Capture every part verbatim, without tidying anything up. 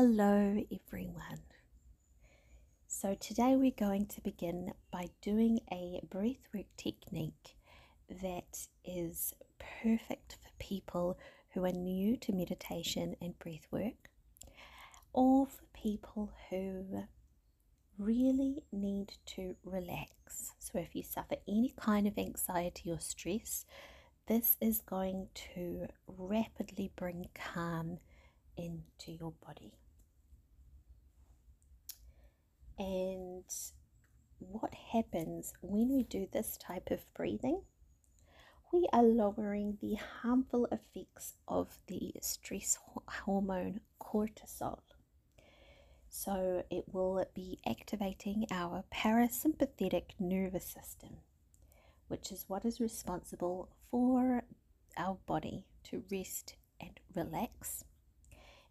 Hello everyone. So today we're going to begin by doing a breathwork technique that is perfect for people who are new to meditation and breathwork, or for people who really need to relax. So if you suffer any kind of anxiety or stress, this is going to rapidly bring calm into your body. And what happens when we do this type of breathing? We are lowering the harmful effects of the stress hormone cortisol. So it will be activating our parasympathetic nervous system, which is what is responsible for our body to rest and relax.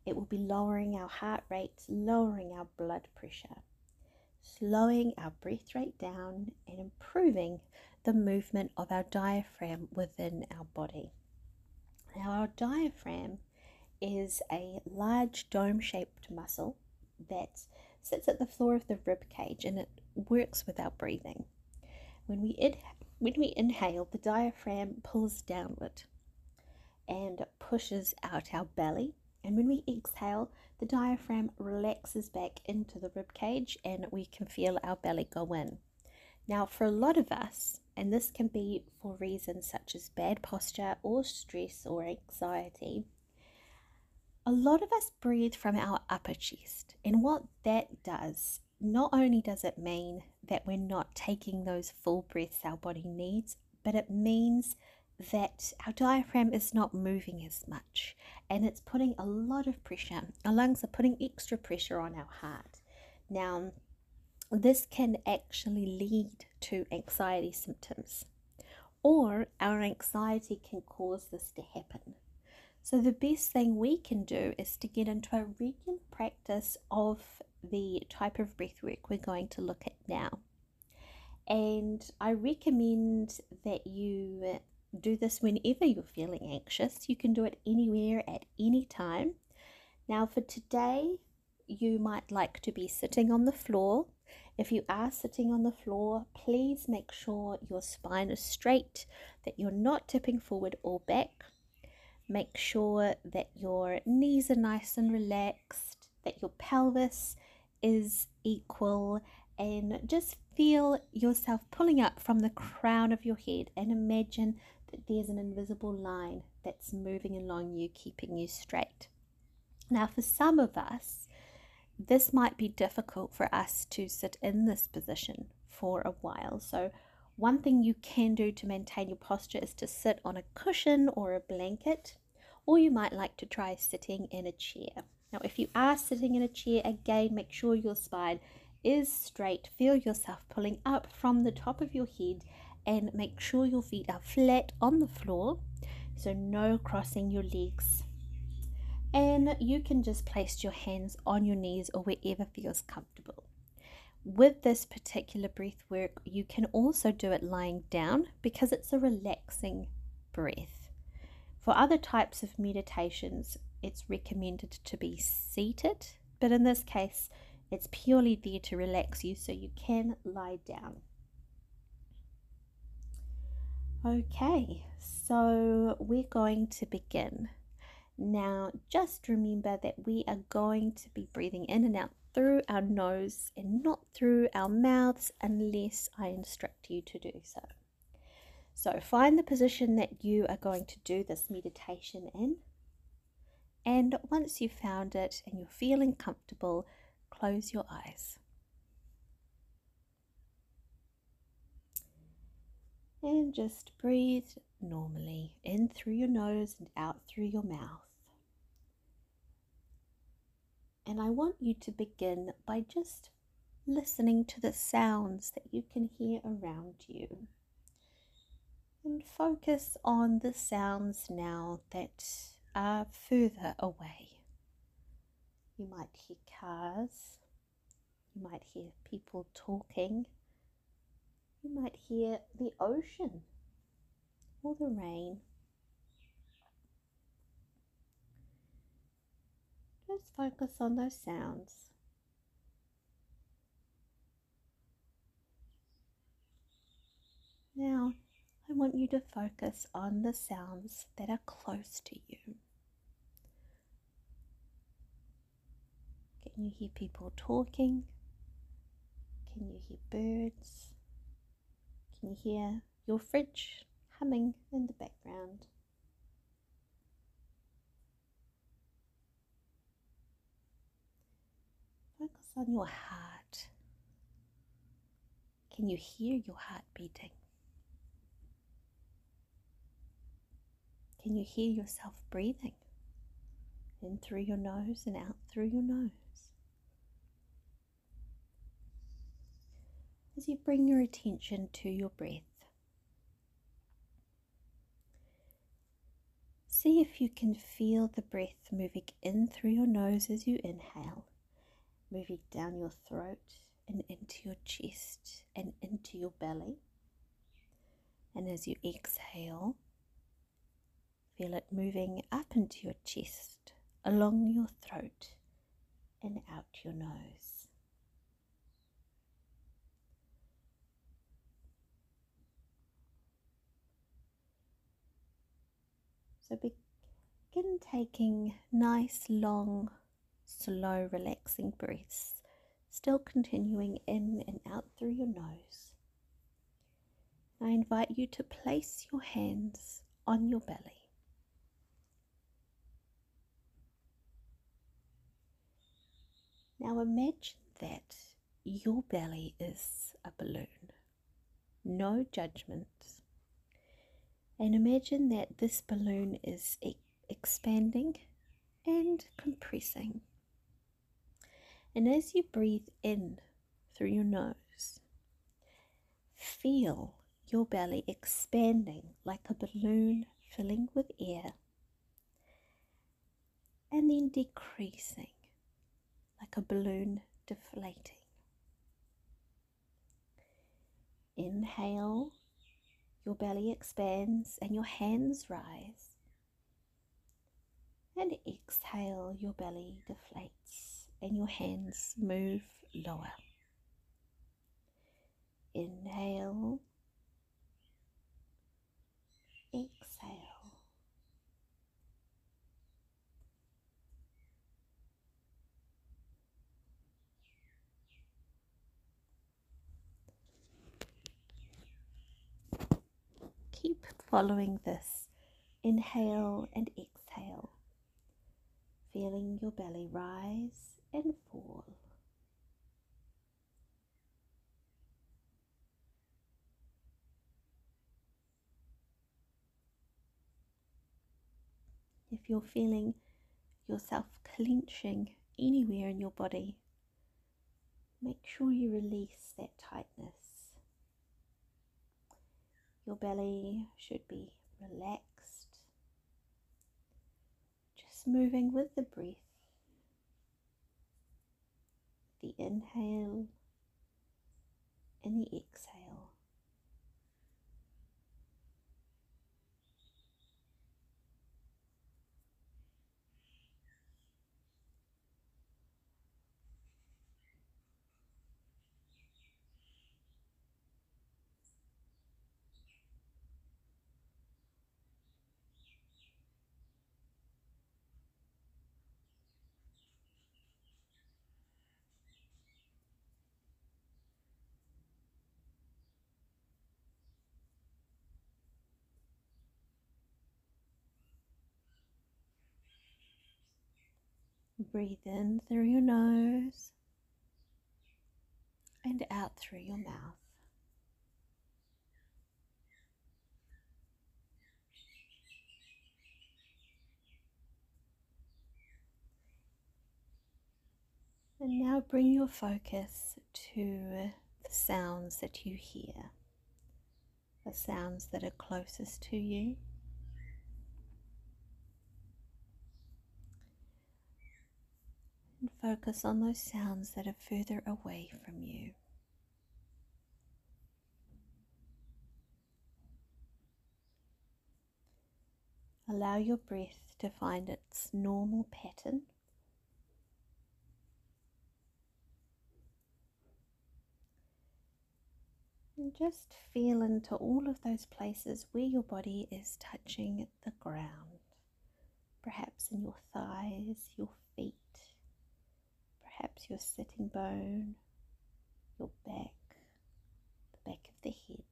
It will be lowering our heart rate, lowering our blood pressure, slowing our breath rate down, and improving the movement of our diaphragm within our body. Now, our diaphragm is a large dome-shaped muscle that sits at the floor of the rib cage, and it works with our breathing. When we, in- when we inhale, the diaphragm pulls downward and pushes out our belly. And when we exhale, the diaphragm relaxes back into the rib cage and we can feel our belly go in. Now, for a lot of us, and this can be for reasons such as bad posture or stress or anxiety, a lot of us breathe from our upper chest. And what that does, not only does it mean that we're not taking those full breaths our body needs, but it means that our diaphragm is not moving as much, and it's putting a lot of pressure. Our lungs are putting extra pressure on our heart. Now, this can actually lead to anxiety symptoms, or our anxiety can cause this to happen. So the best thing we can do is to get into a regular practice of the type of breath work we're going to look at now. And I recommend that you do this whenever you're feeling anxious. You can do it anywhere at any time. Now, for today, you might like to be sitting on the floor. If you are sitting on the floor, please make sure your spine is straight, that you're not tipping forward or back. Make sure that your knees are nice and relaxed, that your pelvis is equal, and just feel yourself pulling up from the crown of your head, and imagine that there's an invisible line that's moving along you, keeping you straight. Now, for some of us, this might be difficult for us to sit in this position for a while. So one thing you can do to maintain your posture is to sit on a cushion or a blanket, or you might like to try sitting in a chair. Now, if you are sitting in a chair, again, make sure your spine is straight. Feel yourself pulling up from the top of your head, and make sure your feet are flat on the floor, so no crossing your legs. And you can just place your hands on your knees or wherever feels comfortable. With this particular breath work, you can also do it lying down because it's a relaxing breath. For other types of meditations, it's recommended to be seated, but in this case, it's purely there to relax you, so you can lie down. Okay, so we're going to begin. Now, just remember that we are going to be breathing in and out through our nose and not through our mouths unless I instruct you to do so. So find the position that you are going to do this meditation in. And once you've found it and you're feeling comfortable, close your eyes. And just breathe normally, in through your nose and out through your mouth. And I want you to begin by just listening to the sounds that you can hear around you. And focus on the sounds now that are further away. You might hear cars, you might hear people talking, you might hear the ocean or the rain. Just focus on those sounds. Now, I want you to focus on the sounds that are close to you. Can you hear people talking? Can you hear birds? Can you hear your fridge humming in the background? Focus on your heart. Can you hear your heart beating? Can you hear yourself breathing in through your nose and out through your nose? As you bring your attention to your breath, see if you can feel the breath moving in through your nose as you inhale, moving down your throat and into your chest and into your belly. And as you exhale, feel it moving up into your chest, along your throat, and out your nose. So begin taking nice, long, slow, relaxing breaths, still continuing in and out through your nose. I invite you to place your hands on your belly. Now imagine that your belly is a balloon, no judgment, and imagine that this balloon is e- expanding and compressing. And as you breathe in through your nose, feel your belly expanding like a balloon filling with air, and then decreasing, like a balloon deflating. Inhale, your belly expands and your hands rise. And exhale, your belly deflates and your hands move lower. Inhale, exhale. Keep following this inhale and exhale, feeling your belly rise and fall. If you're feeling yourself clenching anywhere in your body, make sure you release that tightness. Your belly should be relaxed, just moving with the breath, the inhale and the exhale. Breathe in through your nose and out through your mouth. And now bring your focus to the sounds that you hear, the sounds that are closest to you. And focus on those sounds that are further away from you. Allow your breath to find its normal pattern And just feel into all of those places where your body is touching the ground. Perhaps in your thighs, your feet, perhaps your sitting bone, your back, the back of the head.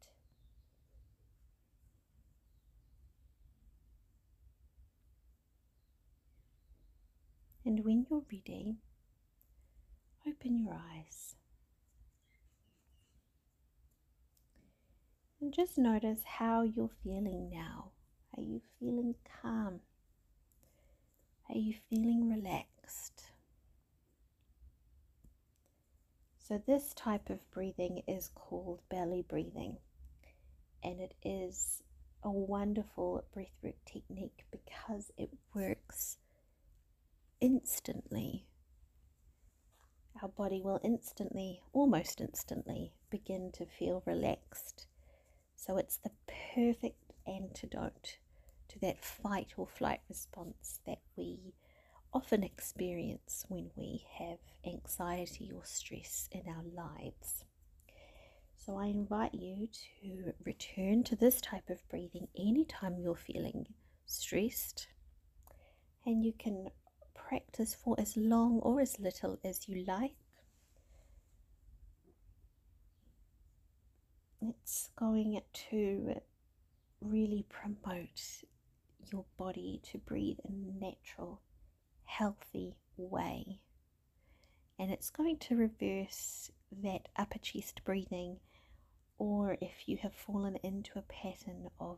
And when you're ready, open your eyes. And just notice how you're feeling now. Are you feeling calm? Are you feeling relaxed? So this type of breathing is called belly breathing, and it is a wonderful breathwork technique because it works instantly. Our body will instantly, almost instantly, begin to feel relaxed. So it's the perfect antidote to that fight or flight response that we often experience when we have anxiety or stress in our lives. So I invite you to return to this type of breathing anytime you're feeling stressed, and you can practice for as long or as little as you like. It's going to really promote your body to breathe in a natural, healthy way. And it's going to reverse that upper chest breathing, or if you have fallen into a pattern of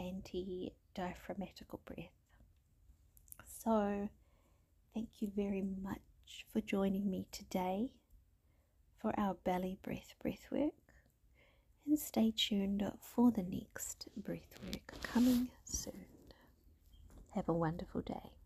anti-diaphragmatical breath. So, thank you very much for joining me today for our belly breath breathwork, and stay tuned for the next breathwork coming soon. Have a wonderful day.